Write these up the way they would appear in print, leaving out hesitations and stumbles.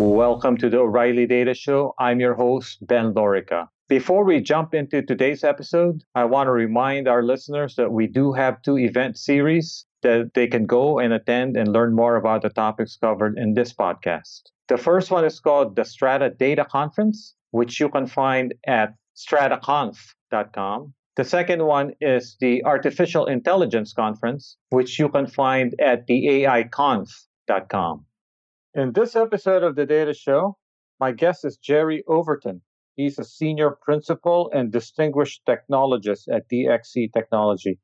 Welcome to the O'Reilly Data Show. I'm your host, Ben Lorica. Before we jump into today's episode, I want to remind our listeners that we do have two event series that they can go and attend and learn more about the topics covered in this podcast. The first one is called the Strata Data Conference, which you can find at strataconf.com. The second one is the Artificial Intelligence Conference, which you can find at theaiconf.com. In this episode of the Data Show, my guest is Jerry Overton. He's a senior principal and distinguished technologist at DXC Technology.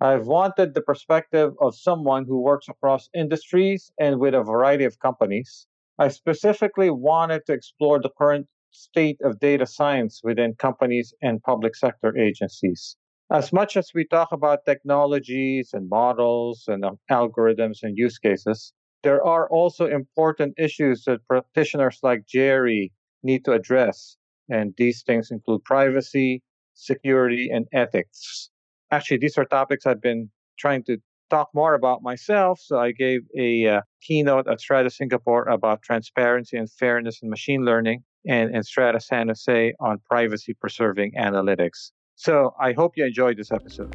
I've wanted the perspective of someone who works across industries and with a variety of companies. I specifically wanted to explore the current state of data science within companies and public sector agencies. As much as we talk about technologies and models and algorithms and use cases, there are also important issues that practitioners like Jerry need to address. And these things include privacy, security, and ethics. Actually, these are topics I've been trying to talk more about myself. So I gave a keynote at Strata Singapore about transparency and fairness in machine learning, and in Strata San Jose on privacy-preserving analytics. So I hope you enjoyed this episode.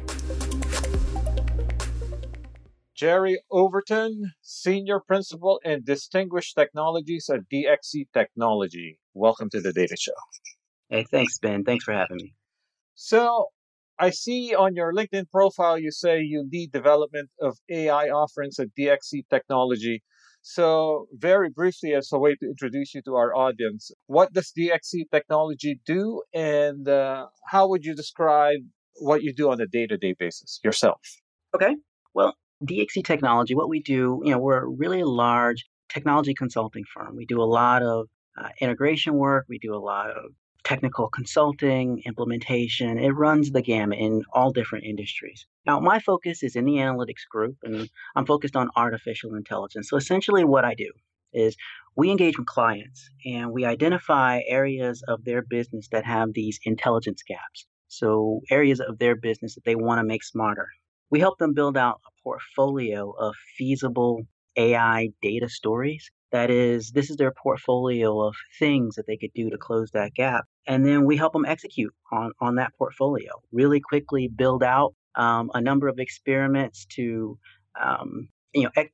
Jerry Overton, Senior Principal and Distinguished Technologist at DXC Technology. Welcome to the Data Show. Hey, thanks, Ben. Thanks for having me. So I see on your LinkedIn profile, you say you lead development of AI offerings at DXC Technology. So very briefly, as a way to introduce you to our audience, what does DXC Technology do, and how would you describe what you do on a day-to-day basis yourself? Okay. Well, DXC Technology, what we do, we're a really large technology consulting firm. We do a lot of integration work. We do a lot of technical consulting, implementation. It runs the gamut in all different industries. Now, my focus is in the analytics group, and I'm focused on artificial intelligence. So essentially what I do is we engage with clients, and we identify areas of their business that have these intelligence gaps. So areas of their business that they want to make smarter. We help them build out a portfolio of feasible AI data stories. That is, this is their portfolio of things that they could do to close that gap. And then we help them execute on that portfolio, really quickly build out a number of experiments to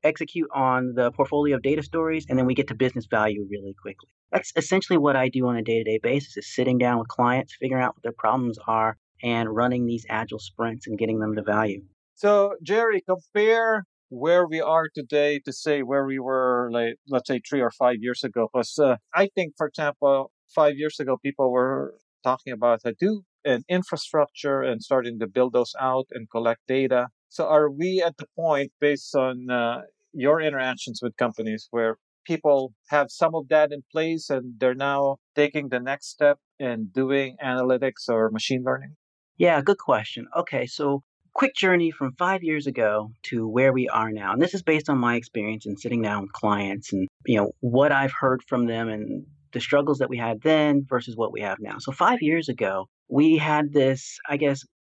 execute on the portfolio of data stories. And then we get to business value really quickly. That's essentially what I do on a day-to-day basis, is sitting down with clients, figuring out what their problems are, and running these agile sprints and getting them to value. So, Jerry, compare where we are today to, say, where we were, like, let's say, 3 or 5 years ago. Because I think, for example, 5 years ago, people were talking about Hadoop and infrastructure and starting to build those out and collect data. So are we at the point, based on your interactions with companies, where people have some of that in place and they're now taking the next step in doing analytics or machine learning? Yeah, good question. Okay, so quick journey from 5 years ago to where we are now. And this is based on my experience in sitting down with clients and, what I've heard from them and the struggles that we had then versus what we have now. So 5 years ago, we had this,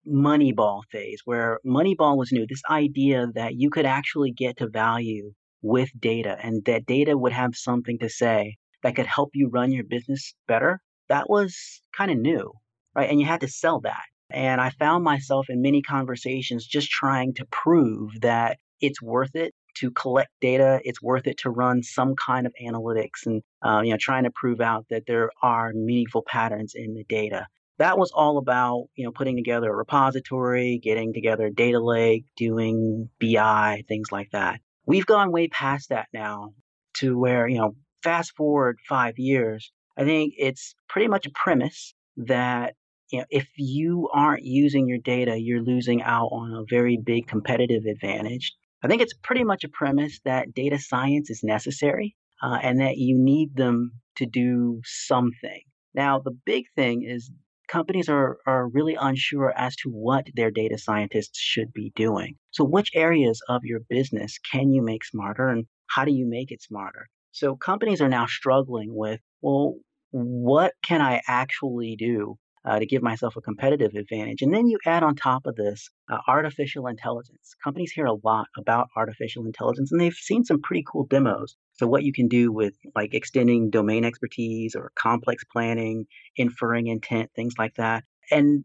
Moneyball phase, where Moneyball was new, this idea that you could actually get to value with data and that data would have something to say that could help you run your business better. That was kind of new, right? And you had to sell that. And I found myself in many conversations just trying to prove that it's worth it to collect data. It's worth it to run some kind of analytics and, trying to prove out that there are meaningful patterns in the data. That was all about, putting together a repository, getting together a data lake, doing BI, things like that. We've gone way past that now to where, fast forward 5 years, I think it's pretty much a premise that if you aren't using your data, you're losing out on a very big competitive advantage. I think it's pretty much a premise that data science is necessary and that you need them to do something. Now, the big thing is companies are really unsure as to what their data scientists should be doing. So which areas of your business can you make smarter and how do you make it smarter? So companies are now struggling with, well, what can I actually do to give myself a competitive advantage. And then you add on top of this artificial intelligence. Companies hear a lot about artificial intelligence, and they've seen some pretty cool demos. So what you can do with like extending domain expertise or complex planning, inferring intent, things like that. And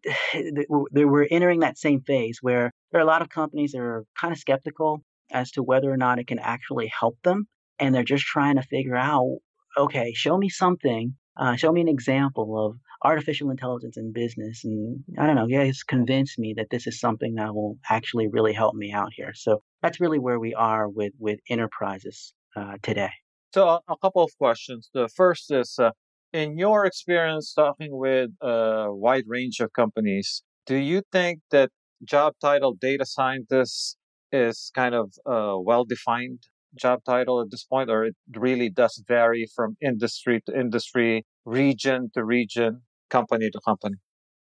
we're entering that same phase where there are a lot of companies that are kind of skeptical as to whether or not it can actually help them. And they're just trying to figure out, okay, show me something, show me an example of artificial intelligence in business. And I don't know, you guys convince me that this is something that will actually really help me out here. So that's really where we are with enterprises today. So a couple of questions. The first is, in your experience talking with a wide range of companies, do you think that job title data scientist is kind of a well-defined job title at this point, or it really does vary from industry to industry, region to region, company to company?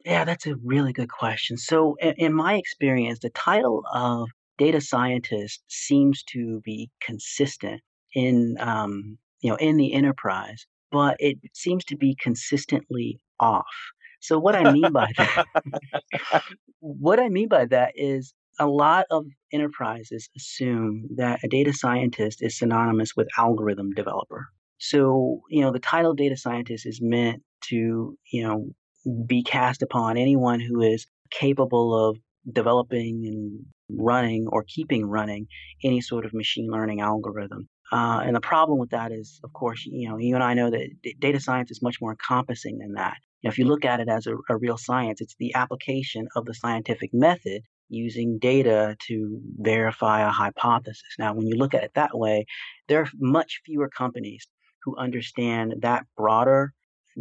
Yeah, that's a really good question. So in my experience, the title of data scientist seems to be consistent in the enterprise, but it seems to be consistently off. So what I mean by that, is a lot of enterprises assume that a data scientist is synonymous with algorithm developer. So, the title of data scientist is meant to, be cast upon anyone who is capable of developing and running or keeping running any sort of machine learning algorithm. And the problem with that is, of course, you and I know that data science is much more encompassing than that. If you look at it as a real science, it's the application of the scientific method using data to verify a hypothesis. Now, when you look at it that way, there are much fewer companies who understand that broader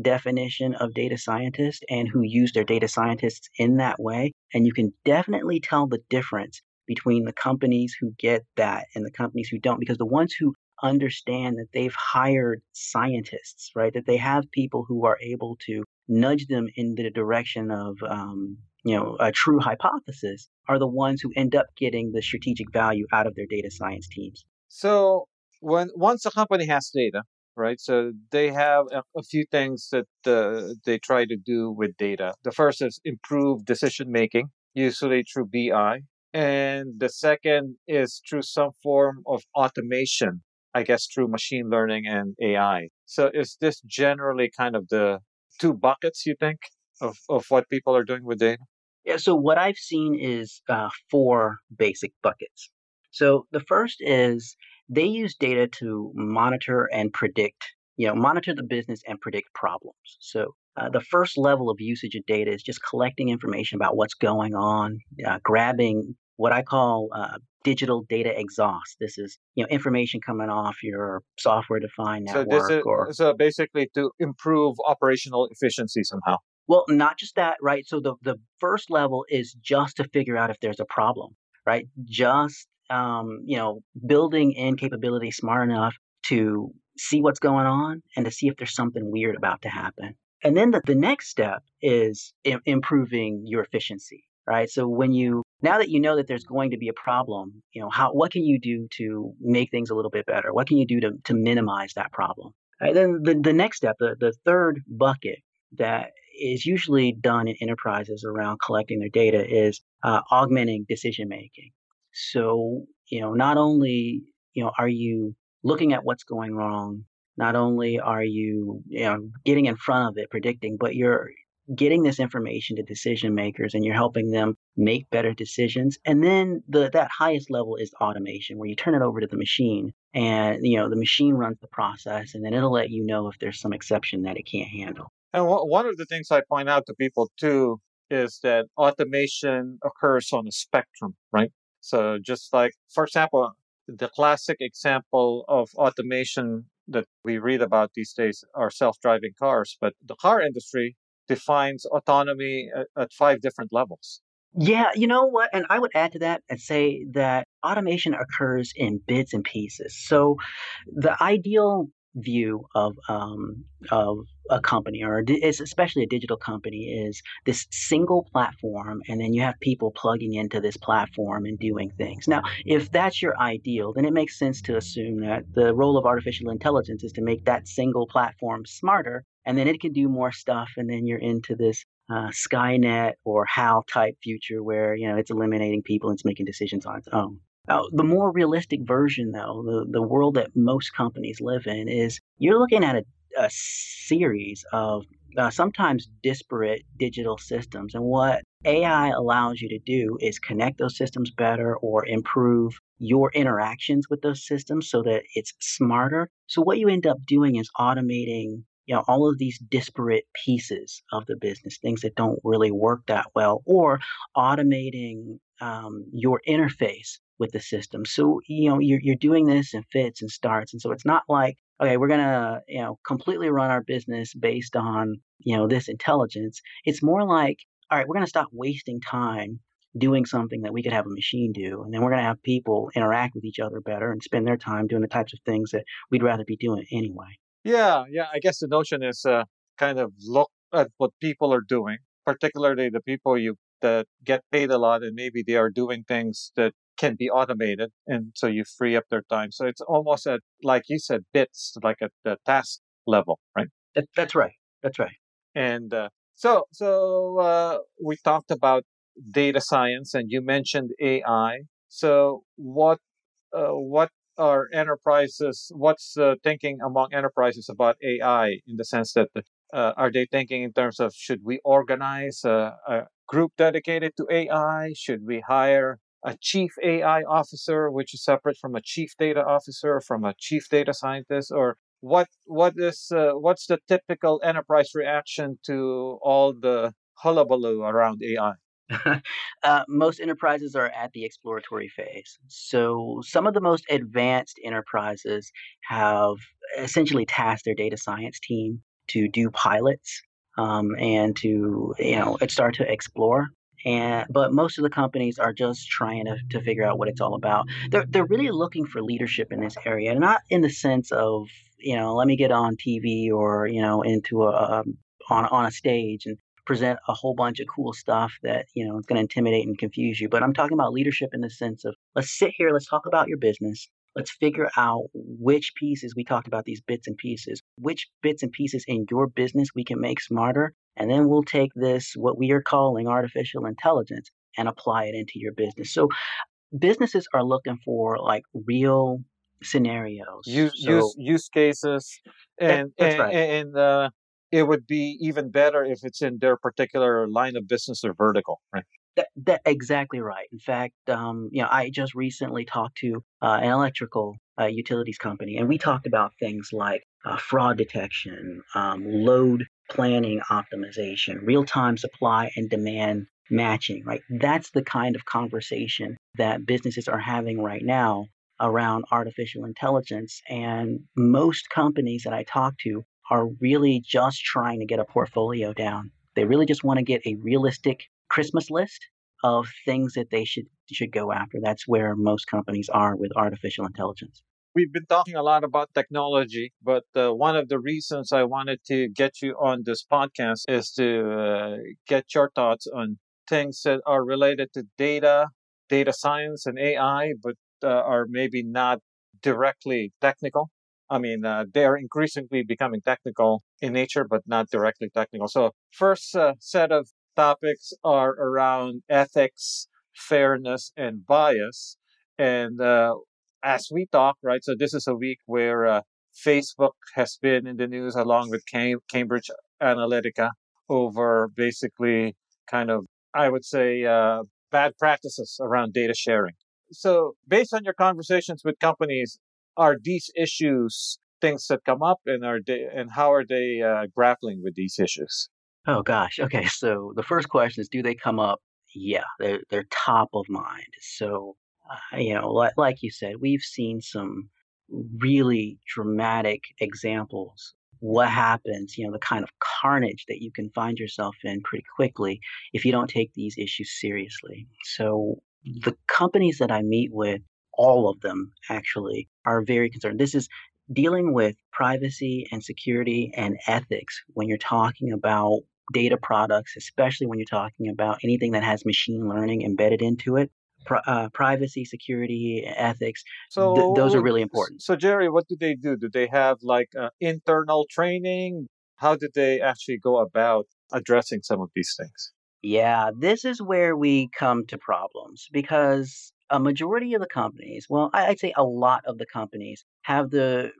definition of data scientist and who use their data scientists in that way. And you can definitely tell the difference between the companies who get that and the companies who don't, because the ones who understand that they've hired scientists, right, that they have people who are able to nudge them in the direction of, a true hypothesis, are the ones who end up getting the strategic value out of their data science teams. So once a company has data, right, so they have a few things that they try to do with data. The first is improve decision-making, usually through BI. And the second is through some form of automation, I guess, through machine learning and AI. So is this generally kind of the two buckets, you think, of what people are doing with data? Yeah, so what I've seen is four basic buckets. So the first is they use data to monitor and predict, monitor the business and predict problems. So the first level of usage of data is just collecting information about what's going on, grabbing what I call digital data exhaust. This is, information coming off your software-defined network. So basically to improve operational efficiency somehow. Well, not just that, right? So the first level is just to figure out if there's a problem, right? Just, building in capability smart enough to see what's going on and to see if there's something weird about to happen. And then the next step is improving your efficiency, right? So now that you know that there's going to be a problem, what can you do to make things a little bit better? What can you do to minimize that problem? And then the next step, the third bucket that is usually done in enterprises around collecting their data is augmenting decision-making. So, not only, are you looking at what's going wrong, not only are you, getting in front of it, predicting, but you're getting this information to decision makers and you're helping them make better decisions. And then that highest level is automation, where you turn it over to the machine and, the machine runs the process and then it'll let you know if there's some exception that it can't handle. And one of the things I point out to people, too, is that automation occurs on a spectrum, right? So just like, for example, the classic example of automation that we read about these days are self-driving cars. But the car industry defines autonomy at 5 different levels. Yeah, you know what? And I would add to that and say that automation occurs in bits and pieces. So the ideal view of a company, or especially a digital company, is this single platform, and then you have people plugging into this platform and doing things. Now, if that's your ideal, then it makes sense to assume that the role of artificial intelligence is to make that single platform smarter, and then it can do more stuff, and then you're into this Skynet or HAL type future where, you know, it's eliminating people and it's making decisions on its own. The more realistic version, though, the world that most companies live in is you're looking at a series of sometimes disparate digital systems. And what AI allows you to do is connect those systems better or improve your interactions with those systems so that it's smarter. So what you end up doing is automating, you know, all of these disparate pieces of the business, things that don't really work that well, or automating your interface with the system. So, you know, you're doing this in fits and starts. And so it's not like, okay, we're going to, you know, completely run our business based on, you know, this intelligence. It's more like, all right, we're going to stop wasting time doing something that we could have a machine do. And then we're going to have people interact with each other better and spend their time doing the types of things that we'd rather be doing anyway. Yeah. I guess the notion is kind of look at what people are doing, particularly the people that get paid a lot, and maybe they are doing things that can be automated, and so you free up their time. So it's almost at, like you said, bits, like at the task level, right? That's right. And so we talked about data science, and you mentioned AI. So what are enterprises? What's the thinking among enterprises about AI in the sense that are they thinking in terms of, should we organize a group dedicated to AI? Should we hire a chief AI officer, which is separate from a chief data officer, from a chief data scientist? Or what's the typical enterprise reaction to all the hullabaloo around AI? Most enterprises are at the exploratory phase. So some of the most advanced enterprises have essentially tasked their data science team to do pilots and to, you know, start to explore. But most of the companies are just trying to figure out what it's all about. They're really looking for leadership in this area, not in the sense of, you know, let me get on TV or, you know, into on a stage and present a whole bunch of cool stuff that, you know, it's going to intimidate and confuse you. But I'm talking about leadership in the sense of, let's sit here, let's talk about your business. Let's figure out which pieces, we talked about these bits and pieces, which bits and pieces in your business we can make smarter. And then we'll take this, what we are calling artificial intelligence, and apply it into your business. So businesses are looking for like real scenarios. Use cases. And that's right. And it would be even better if it's in their particular line of business or vertical, right? That exactly right. In fact, you know, I just recently talked to an electrical utilities company, and we talked about things like fraud detection, load planning optimization, real-time supply and demand matching, right? That's the kind of conversation that businesses are having right now around artificial intelligence. And most companies that I talk to are really just trying to get a portfolio down. They really just want to get a realistic Christmas list of things that they should go after. That's where most companies are with artificial intelligence. We've been talking a lot about technology, but one of the reasons I wanted to get you on this podcast is to get your thoughts on things that are related to data science and AI, but are maybe not directly technical. I mean, they're increasingly becoming technical in nature, but not directly technical. So first set of topics are around ethics, fairness, and bias. And as we talk, right, so this is a week where Facebook has been in the news along with Cambridge Analytica over basically kind of, I would say, bad practices around data sharing. So based on your conversations with companies, are these issues things that come up, and how are they grappling with these issues? Oh gosh. Okay. So the first question is, do they come up? Yeah, they're top of mind. So you know, like you said, we've seen some really dramatic examples. What happens? You know, the kind of carnage that you can find yourself in pretty quickly if you don't take these issues seriously. So the companies that I meet with, all of them actually, are very concerned. This is dealing with privacy and security and ethics when you're talking about data products, especially when you're talking about anything that has machine learning embedded into it. Privacy, security, ethics, so those are really important. So Jerry, what do they do? Do they have like internal training? How did they actually go about addressing some of these things? Yeah, this is where we come to problems because a majority of the companies, well, I'd say a lot of the companies have the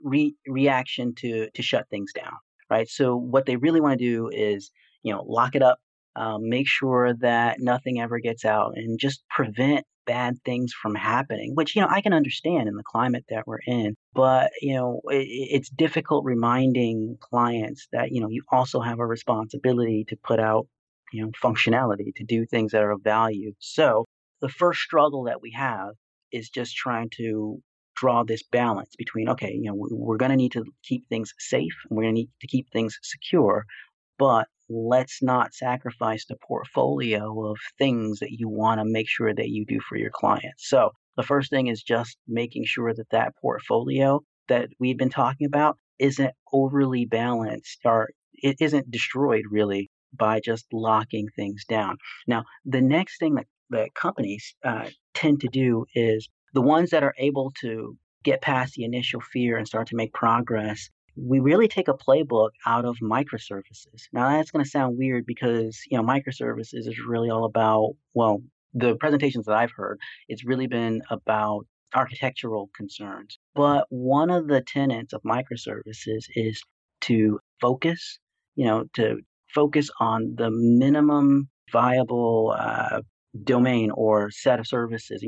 reaction to shut things down, right? So what they really want to do is, lock it up, make sure that nothing ever gets out and just prevent bad things from happening, which, I can understand in the climate that we're in. But, it's difficult reminding clients that, you also have a responsibility to put out, functionality, to do things that are of value. So the first struggle that we have is just trying to draw this balance between, okay, we're going to need to keep things safe and we're going to need to keep things secure, but let's not sacrifice the portfolio of things that you want to make sure that you do for your clients. So the first thing is just making sure that that portfolio that we've been talking about isn't overly balanced or it isn't destroyed really by just locking things down. Now, the next thing that companies tend to do is the ones that are able to get past the initial fear and start to make progress. We really take a playbook out of microservices. Now, that's going to sound weird because, microservices is really all about, well, the presentations that I've heard, it's really been about architectural concerns. But one of the tenets of microservices is to focus, to focus on the minimum viable domain or set of services,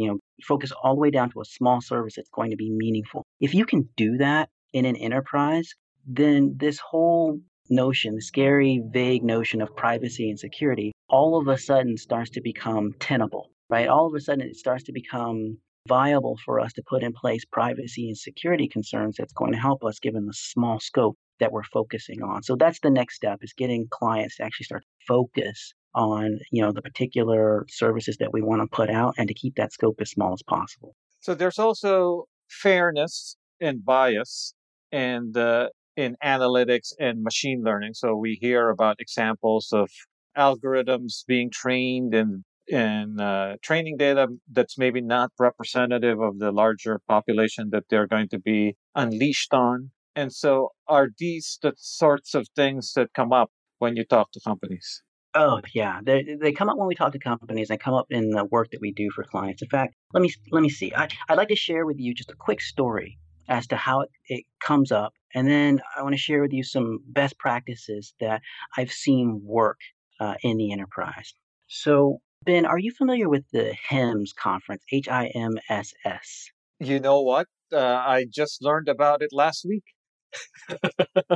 focus all the way down to a small service that's going to be meaningful. If you can do that in an enterprise, then this whole notion, the scary, vague notion of privacy and security, all of a sudden starts to become tenable, right? All of a sudden it starts to become viable for us to put in place privacy and security concerns that's going to help us given the small scope that we're focusing on. So that's the next step, is getting clients to actually start to focus on, the particular services that we want to put out and to keep that scope as small as possible. So there's also fairness and bias and in analytics and machine learning. So we hear about examples of algorithms being trained in training data that's maybe not representative of the larger population that they're going to be unleashed on. And so are these the sorts of things that come up when you talk to companies? Oh, yeah. They come up when we talk to companies. They come up in the work that we do for clients. In fact, let me see. I'd like to share with you just a quick story as to how it comes up. And then I want to share with you some best practices that I've seen work in the enterprise. So, Ben, are you familiar with the HIMSS conference, HIMSS? You know what? I just learned about it last week.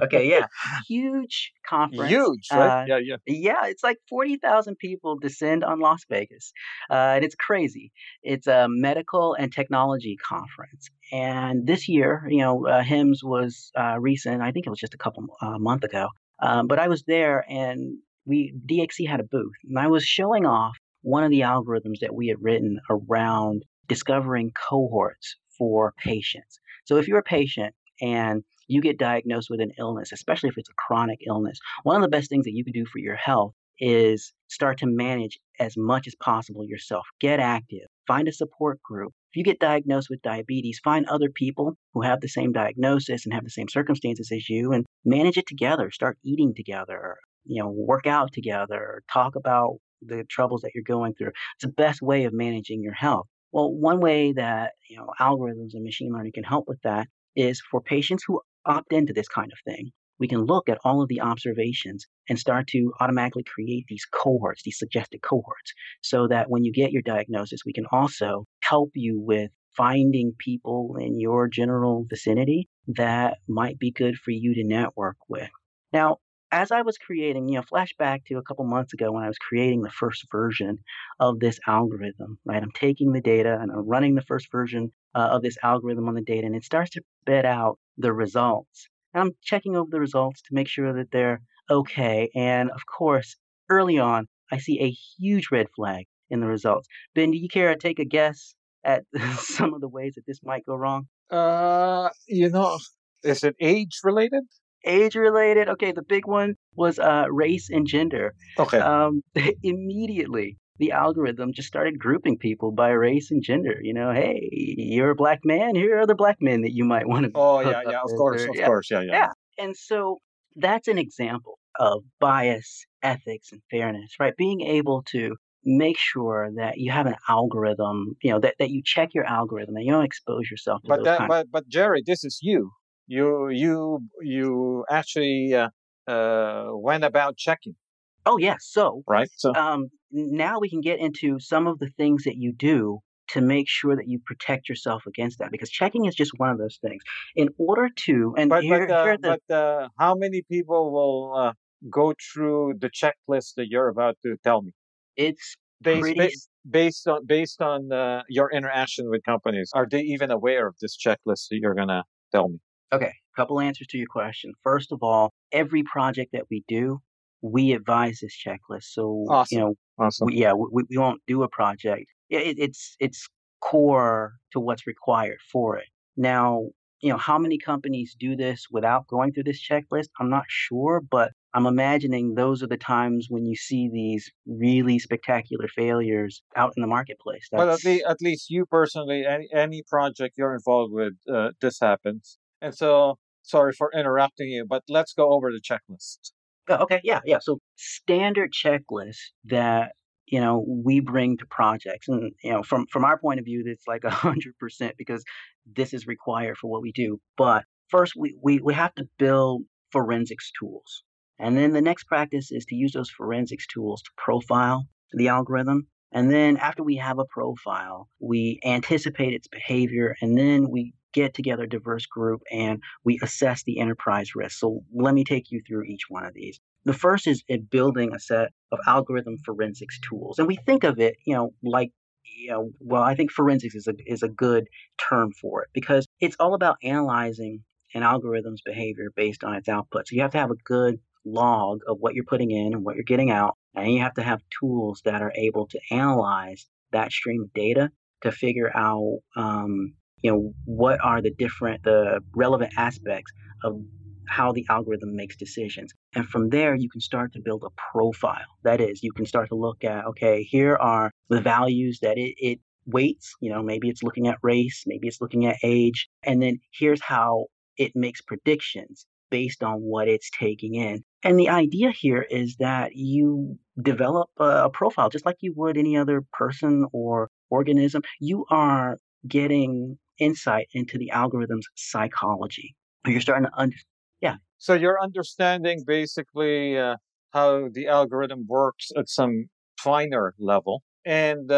Okay, yeah. Huge conference. Huge, right? Yeah. Yeah, it's like 40,000 people descend on Las Vegas. And it's crazy. It's a medical and technology conference. And this year, HIMSS was recent. I think it was just a couple month ago. But I was there and DXC had a booth. And I was showing off one of the algorithms that we had written around discovering cohorts for patients. So if you're a patient and you get diagnosed with an illness, especially if it's a chronic illness, one of the best things that you can do for your health is start to manage as much as possible yourself. Get active. Find a support group. If you get diagnosed with diabetes, find other people who have the same diagnosis and have the same circumstances as you and manage it together. Start eating together, work out together, talk about the troubles that you're going through. It's the best way of managing your health. Well, one way that algorithms and machine learning can help with that is for patients who opt into this kind of thing. We can look at all of the observations and start to automatically create these cohorts, these suggested cohorts, so that when you get your diagnosis, we can also help you with finding people in your general vicinity that might be good for you to network with. Now, as I was creating, flashback to a couple months ago when I was creating the first version of this algorithm, right? I'm taking the data and I'm running the first version of this algorithm on the data, and it starts to spit out the results. And I'm checking over the results to make sure that they're okay. And of course, early on, I see a huge red flag in the results. Ben, do you care to take a guess at some of the ways that this might go wrong? Is it age related? Age-related. Okay, the big one was race and gender. Okay. Immediately, the algorithm just started grouping people by race and gender. Hey, you're a black man. Here are other black men that you might want to. Oh, yeah, of course, yeah. And so that's an example of bias, ethics, and fairness, right? Being able to make sure that you have an algorithm, you know, that you check your algorithm and you don't expose yourself to But Jerry, this is you. You actually went about checking. Oh, yeah. So now we can get into some of the things that you do to make sure that you protect yourself against that, because checking is just one of those things. In order to, and but, here, here the, but how many people will go through the checklist that you're about to tell me? It's based on your interaction with companies. Are they even aware of this checklist that you're gonna tell me? Okay, a couple answers to your question. First of all, every project that we do, we advise this checklist. So awesome. We won't do a project. It's core to what's required for it. Now, you know, how many companies do this without going through this checklist? I'm not sure, but I'm imagining those are the times when you see these really spectacular failures out in the marketplace. But at least you personally, any project you're involved with, this happens. And so, sorry for interrupting you, but let's go over the checklist. Oh, okay, yeah. So standard checklist that, you know, we bring to projects, and, you know, from our point of view, that's like 100% because this is required for what we do. But first, we have to build forensics tools. And then the next practice is to use those forensics tools to profile the algorithm. And then after we have a profile, we anticipate its behavior, and then we get together a diverse group and we assess the enterprise risk. So let me take you through each one of these. The first is building a set of algorithm forensics tools. And we think of it, you know, like, you know, well, I think forensics is a good term for it, because it's all about analyzing an algorithm's behavior based on its output. So you have to have a good log of what you're putting in and what you're getting out, and you have to have tools that are able to analyze that stream of data to figure out, you know, what are the relevant aspects of how the algorithm makes decisions. And from there, you can start to build a profile. That is, you can start to look at, okay, here are the values that it weights. You know, maybe it's looking at race, maybe it's looking at age. And then here's how it makes predictions based on what it's taking in. And the idea here is that you develop a profile just like you would any other person or organism. You are getting insight into the algorithm's psychology. You're starting to understand. Yeah. So you're understanding basically how the algorithm works at some finer level. And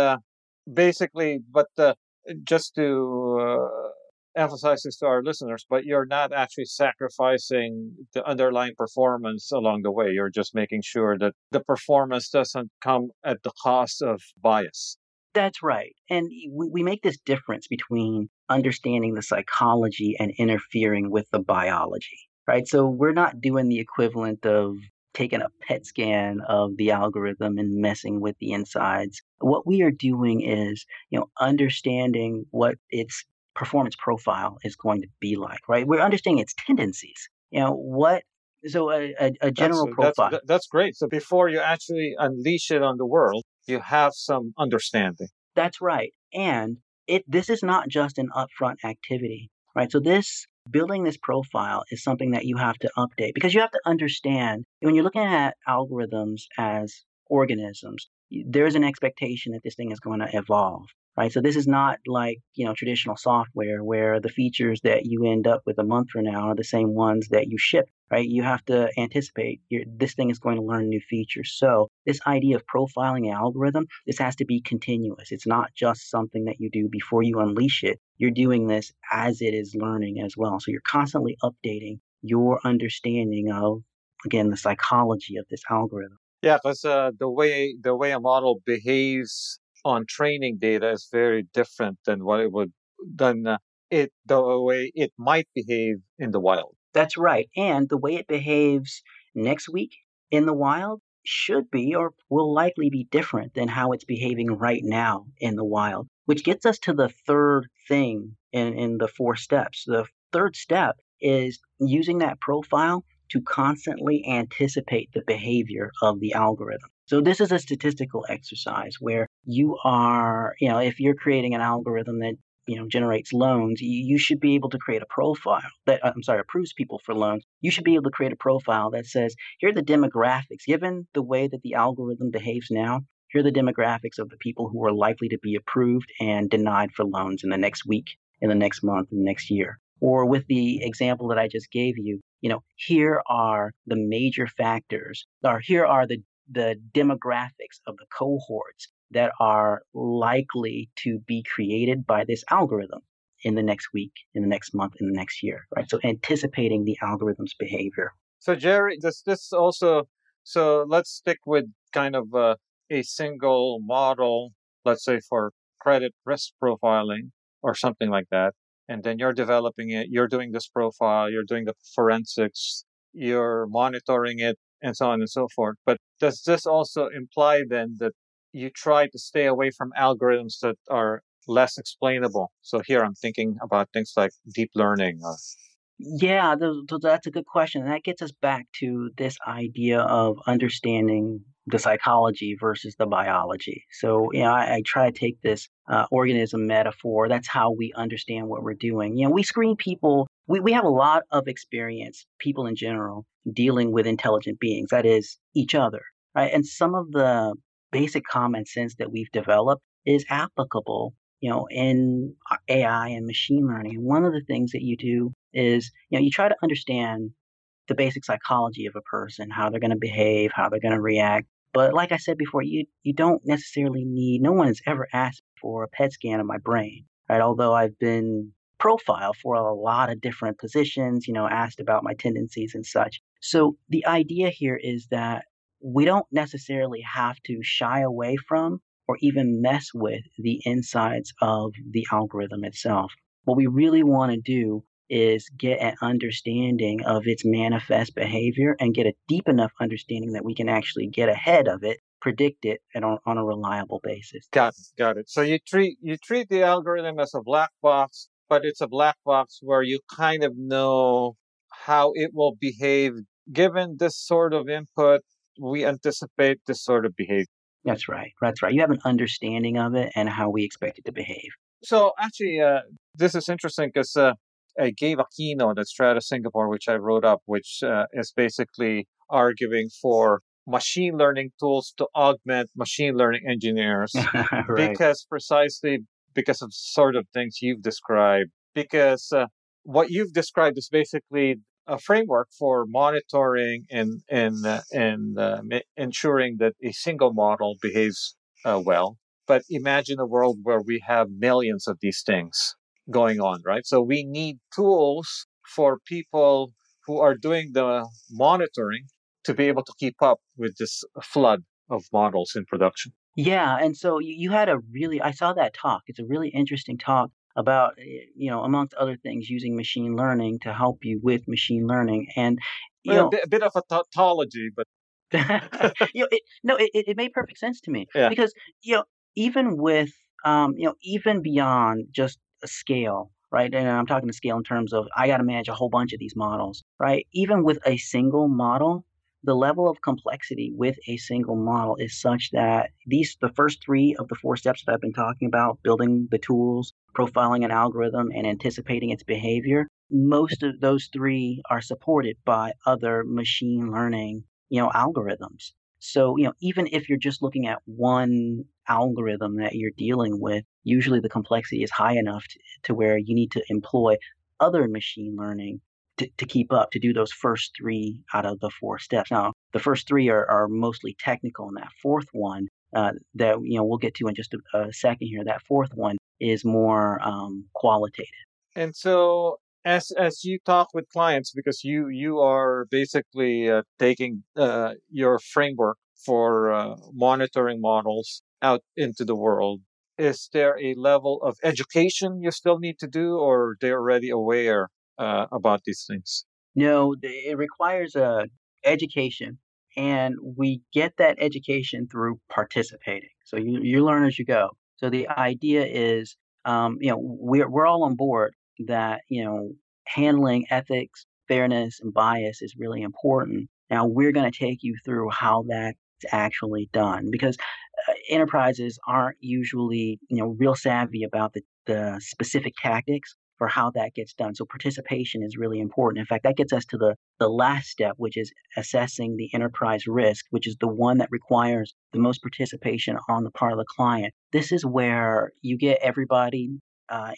basically, but just to emphasize this to our listeners, but you're not actually sacrificing the underlying performance along the way. You're just making sure that the performance doesn't come at the cost of bias. That's right. And we make this difference between understanding the psychology and interfering with the biology. Right. So we're not doing the equivalent of taking a PET scan of the algorithm and messing with the insides. What we are doing is, you know, understanding what its performance profile is going to be like. Right. We're understanding its tendencies. You know, what. So a general profile. That's great. So before you actually unleash it on the world, you have some understanding. That's right. And this is not just an upfront activity. Right. So building this profile is something that you have to update, because you have to understand when you're looking at algorithms as organisms, there is an expectation that this thing is going to evolve, right? So this is not like, you know, traditional software where the features that you end up with a month from now are the same ones that you ship, right? You have to anticipate this thing is going to learn new features. So this idea of profiling an algorithm, this has to be continuous. It's not just something that you do before you unleash it. You're doing this as it is learning as well. So you're constantly updating your understanding of, again, the psychology of this algorithm. Yeah, because the way a model behaves on training data is very different than what it would the way it might behave in the wild. That's right, and the way it behaves next week in the wild should be or will likely be different than how it's behaving right now in the wild, which gets us to the third thing in the four steps. The third step is using that profile to constantly anticipate the behavior of the algorithm. So this is a statistical exercise where you are, you know, if you're creating an algorithm that generates loans, you should be able to create a profile that, approves people for loans. You should be able to create a profile that says, here are the demographics, given the way that the algorithm behaves now, here are the demographics of the people who are likely to be approved and denied for loans in the next week, in the next month, in the next year. Or with the example that I just gave you, here are the major factors, or here are the demographics of the cohorts that are likely to be created by this algorithm in the next week, in the next month, in the next year, right? So anticipating the algorithm's behavior. So Jerry, this also, so let's stick with kind of a single model, let's say for credit risk profiling or something like that. And then you're developing it, you're doing this profile, you're doing the forensics, you're monitoring it, and so on and so forth. But does this also imply then that you try to stay away from algorithms that are less explainable? So here I'm thinking about things like deep learning. Yeah, that's a good question. And that gets us back to this idea of understanding the psychology versus the biology. So, I try to take this organism metaphor. That's how we understand what we're doing. We screen people. We have a lot of experience, people in general, dealing with intelligent beings, that is, each other, right? And some of the basic common sense that we've developed is applicable, in AI and machine learning. One of the things that you do is, you try to understand the basic psychology of a person, how they're going to behave, how they're going to react. But like I said before, you don't necessarily need, no one has ever asked for a PET scan of my brain, right? Although I've been profiled for a lot of different positions, asked about my tendencies and such. So the idea here is that we don't necessarily have to shy away from or even mess with the insides of the algorithm itself. What we really want to do is get an understanding of its manifest behavior and get a deep enough understanding that we can actually get ahead of it, predict it, and on a reliable basis. Got it. So you treat the algorithm as a black box, but it's a black box where you kind of know how it will behave. Given this sort of input, we anticipate this sort of behavior. That's right. You have an understanding of it and how we expect it to behave. So actually, this is interesting because I gave a keynote at Strata Singapore, which I wrote up, which is basically arguing for machine learning tools to augment machine learning engineers. Right. Precisely because of sort of things you've described. Because what you've described is basically a framework for monitoring and ensuring that a single model behaves well. But imagine a world where we have millions of these things going on, right? So we need tools for people who are doing the monitoring to be able to keep up with this flood of models in production. Yeah. And so you had I saw that talk. It's a really interesting talk about, amongst other things, using machine learning to help you with machine leaRning. And, a bit of a tautology, but. It made perfect sense to me. Yeah. Because, even with, even beyond just a scale, right? And I'm talking to scale in terms of I got to manage a whole bunch of these models, right? Even with a single model, the level of complexity with a single model is such that the first three of the four steps that I've been talking about, building the tools, profiling an algorithm, and anticipating its behavior, most of those three are supported by other machine learning, algorithms. So, even if you're just looking at one algorithm that you're dealing with, usually the complexity is high enough to where you need to employ other machine learning to keep up, to do those first three out of the four steps. Now, the first three are mostly technical, and that fourth one that we'll get to in just a second here, that fourth one is more qualitative. And so as you talk with clients, because you are basically taking your framework for monitoring models out into the world, is there a level of education you still need to do, or they're already aware about these things? No, it requires education, and we get that education through participating. So you learn as you go. So the idea is, we're all on board that, handling ethics, fairness, and bias is really important. Now, we're going to take you through how that's actually done, because enterprises aren't usually, real savvy about the the specific tactics for how that gets done. So participation is really important. In fact, that gets us to the last step, which is assessing the enterprise risk, which is the one that requires the most participation on the part of the client. This is where you get everybody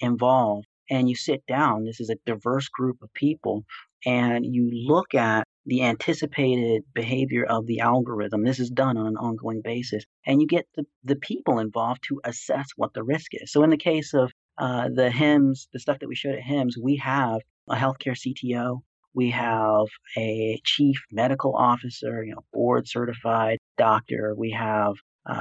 involved and you sit down. This is a diverse group of people and you look at the anticipated behavior of the algorithm. This is done on an ongoing basis. And you get the people involved to assess what the risk is. So in the case of the HIMSS, the stuff that we showed at HIMSS, we have a healthcare CTO, we have a chief medical officer, board certified doctor, we have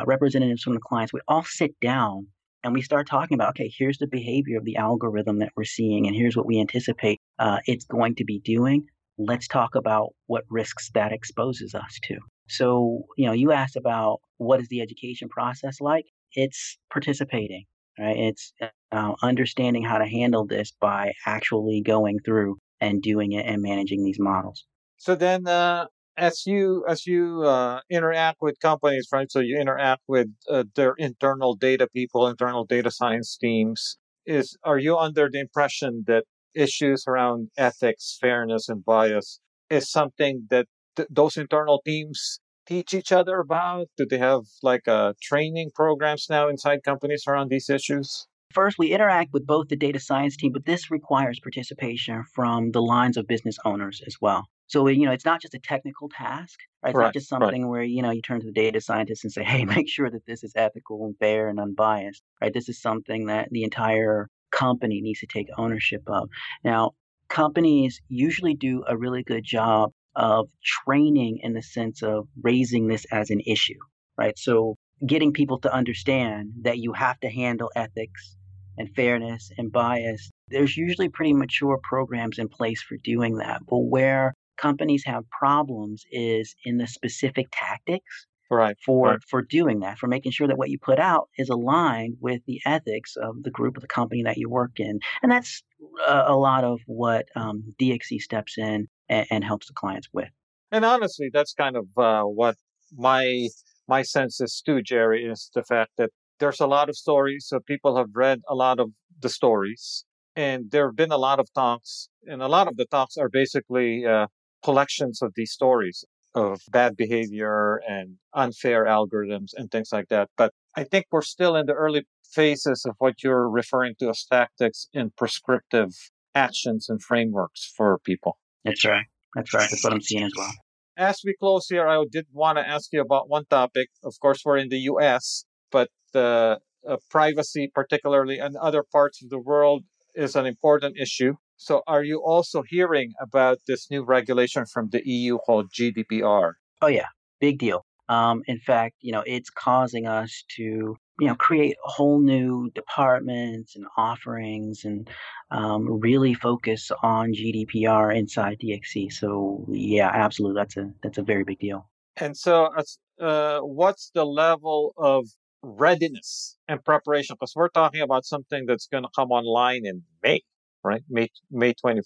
representatives from the clients. We all sit down and we start talking about, okay, here's the behavior of the algorithm that we're seeing and here's what we anticipate it's going to be doing. Let's talk about what risks that exposes us to. So, you asked about what is the education process like? It's participating, right? It's understanding how to handle this by actually going through and doing it and managing these models. So then as you interact with companies, right? So you interact with their internal data people, internal data science teams. Are you under the impression that issues around ethics, fairness, and bias is something that those internal teams teach each other about? Do they have training programs now inside companies around these issues? First, we interact with both the data science team, but this requires participation from the lines of business owners as well. So, it's not just a technical task, right? It's not just something where, you turn to the data scientists and say, hey, make sure that this is ethical and fair and unbiased, right? This is something that the entire company needs to take ownership of. Now, companies usually do a really good job of training in the sense of raising this as an issue, right? So getting people to understand that you have to handle ethics and fairness and bias, there's usually pretty mature programs in place for doing that. But where companies have problems is in the specific tactics for doing that, for making sure that what you put out is aligned with the ethics of the group or the company that you work in. And that's a lot of what DXC steps in and helps the clients with. And honestly, that's kind of what my sense is too, Jerry, is the fact that there's a lot of stories. So people have read a lot of the stories and there have been a lot of talks, and a lot of the talks are basically collections of these stories of bad behavior and unfair algorithms and things like that. But I think we're still in the early phases of what you're referring to as tactics and prescriptive actions and frameworks for people. That's right. That's right. That's what I'm seeing as well. As we close here, I did want to ask you about one topic. Of course, we're in the U.S., but privacy, particularly in other parts of the world, is an important issue. So are you also hearing about this new regulation from the EU called GDPR? Oh, yeah. Big deal. In fact, it's causing us to, create whole new departments and offerings and really focus on GDPR inside DXC. So, yeah, absolutely. That's a very big deal. And so what's the level of readiness and preparation? Because we're talking about something that's going to come online in May. Right? May 25th.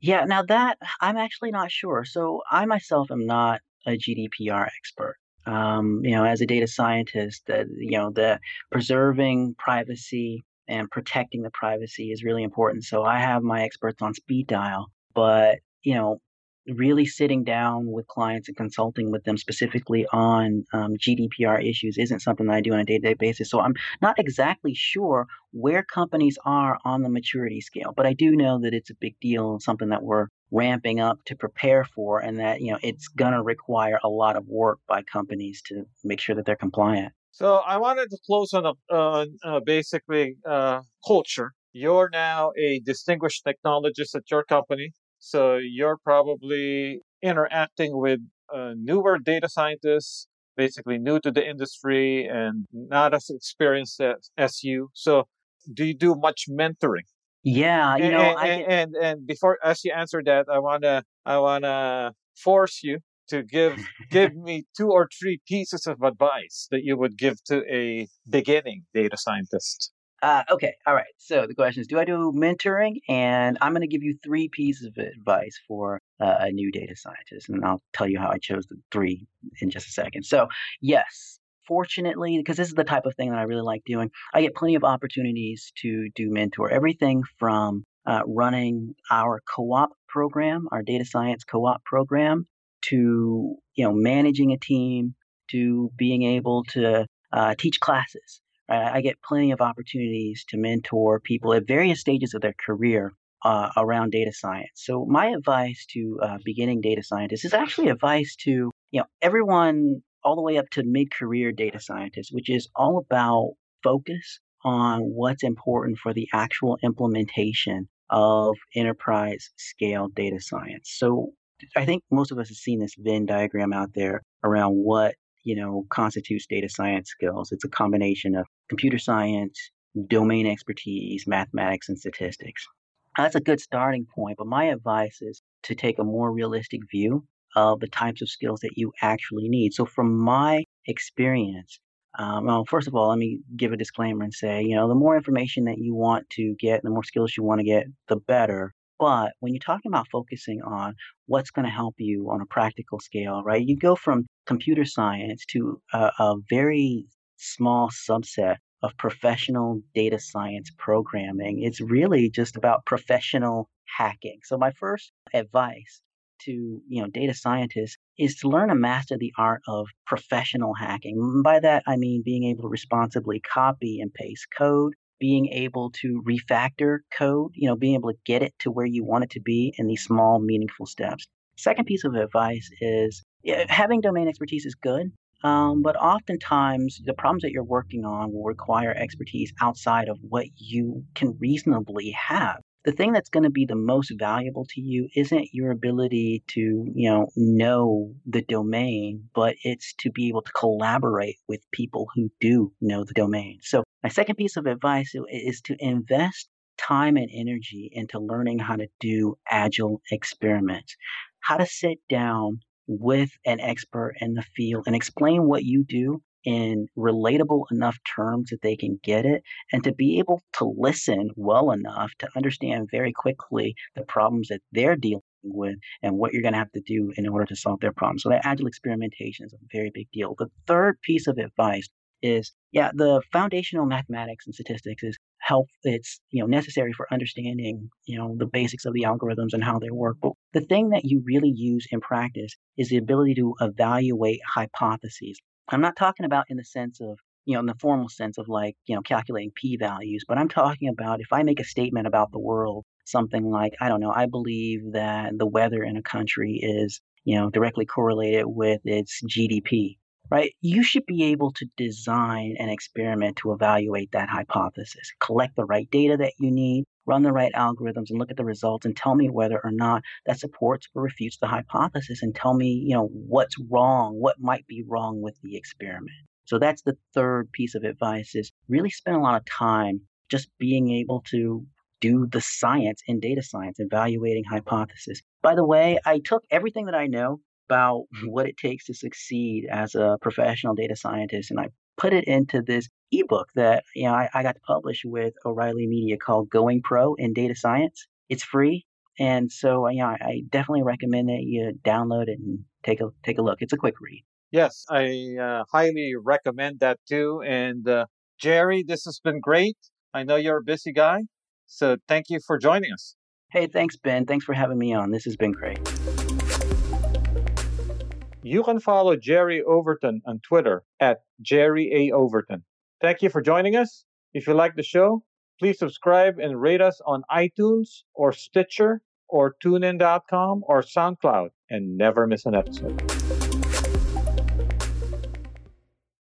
Yeah. Now that I'm actually not sure. So I myself am not a GDPR expert. As a data scientist, the preserving privacy and protecting the privacy is really important. So I have my experts on speed dial, but really sitting down with clients and consulting with them specifically on GDPR issues isn't something that I do on a day-to-day basis. So I'm not exactly sure where companies are on the maturity scale, but I do know that it's a big deal, something that we're ramping up to prepare for, and that it's going to require a lot of work by companies to make sure that they're compliant. So I wanted to close on culture. You're now a distinguished technologist at your company. So you're probably interacting with newer data scientists, basically new to the industry and not as experienced as you. So do you do much mentoring? Yeah, and before, as you answer that, I wanna force you to give me 2 or 3 pieces of advice that you would give to a beginning data scientist. Okay. All right. So the question is, do I do mentoring? And I'm going to give you 3 pieces of advice for a new data scientist. And I'll tell you how I chose the 3 in just a second. So yes, Fortunately, because this is the type of thing that I really like doing, I get plenty of opportunities to do mentor. Everything from running our co-op program, our data science co-op program, to managing a team, to being able to teach classes. I get plenty of opportunities to mentor people at various stages of their career around data science. So my advice to beginning data scientists is actually advice to everyone all the way up to mid-career data scientists, which is all about focus on what's important for the actual implementation of enterprise scale data science. So I think most of us have seen this Venn diagram out there around what constitutes data science skills. It's a combination of computer science, domain expertise, mathematics, and statistics. That's a good starting point, but my advice is to take a more realistic view of the types of skills that you actually need. So from my experience, well, first of all, let me give a disclaimer and say, the more information that you want to get, the more skills you want to get, the better. But when you're talking about focusing on what's going to help you on a practical scale, right, you go from computer science to a very small subset of professional data science programming. It's really just about professional hacking. So my first advice to data scientists is to learn and master the art of professional hacking. And by that, I mean being able to responsibly copy and paste code, being able to refactor code, being able to get it to where you want it to be in these small, meaningful steps. Second piece of advice is having domain expertise is good, but oftentimes the problems that you're working on will require expertise outside of what you can reasonably have. The thing that's going to be the most valuable to you isn't your ability to, know the domain, but it's to be able to collaborate with people who do know the domain. So my second piece of advice is to invest time and energy into learning how to do agile experiments, how to sit down with an expert in the field and explain what you do in relatable enough terms that they can get it, and to be able to listen well enough to understand very quickly the problems that they're dealing with and what you're going to have to do in order to solve their problem. So that agile experimentation is a very big deal. The third piece of advice is, the foundational mathematics and statistics is helpful. It's necessary for understanding the basics of the algorithms and how they work. But the thing that you really use in practice is the ability to evaluate hypotheses. I'm not talking about in the sense of, in the formal sense of like, calculating p-values, but I'm talking about if I make a statement about the world, something like, I don't know, I believe that the weather in a country is, directly correlated with its GDP, right? You should be able to design an experiment to evaluate that hypothesis, collect the right data that you need, run the right algorithms and look at the results and tell me whether or not that supports or refutes the hypothesis and tell me, what's wrong, what might be wrong with the experiment. So that's the third piece of advice is really spend a lot of time just being able to do the science in data science, evaluating hypotheses. By the way, I took everything that I know about what it takes to succeed as a professional data scientist and I put it into this ebook that I got to publish with O'Reilly Media called Going Pro in Data Science. It's free, and so I definitely recommend that you download it and take a look. It's a quick read. Yes, I highly recommend that too. And Jerry, this has been great. I know you're a busy guy, so thank you for joining us. Hey, thanks, Ben. Thanks for having me on. This has been great. You can follow Jerry Overton on Twitter at Jerry A. Overton. Thank you for joining us. If you like the show, please subscribe and rate us on iTunes or Stitcher or TuneIn.com or SoundCloud and never miss an episode.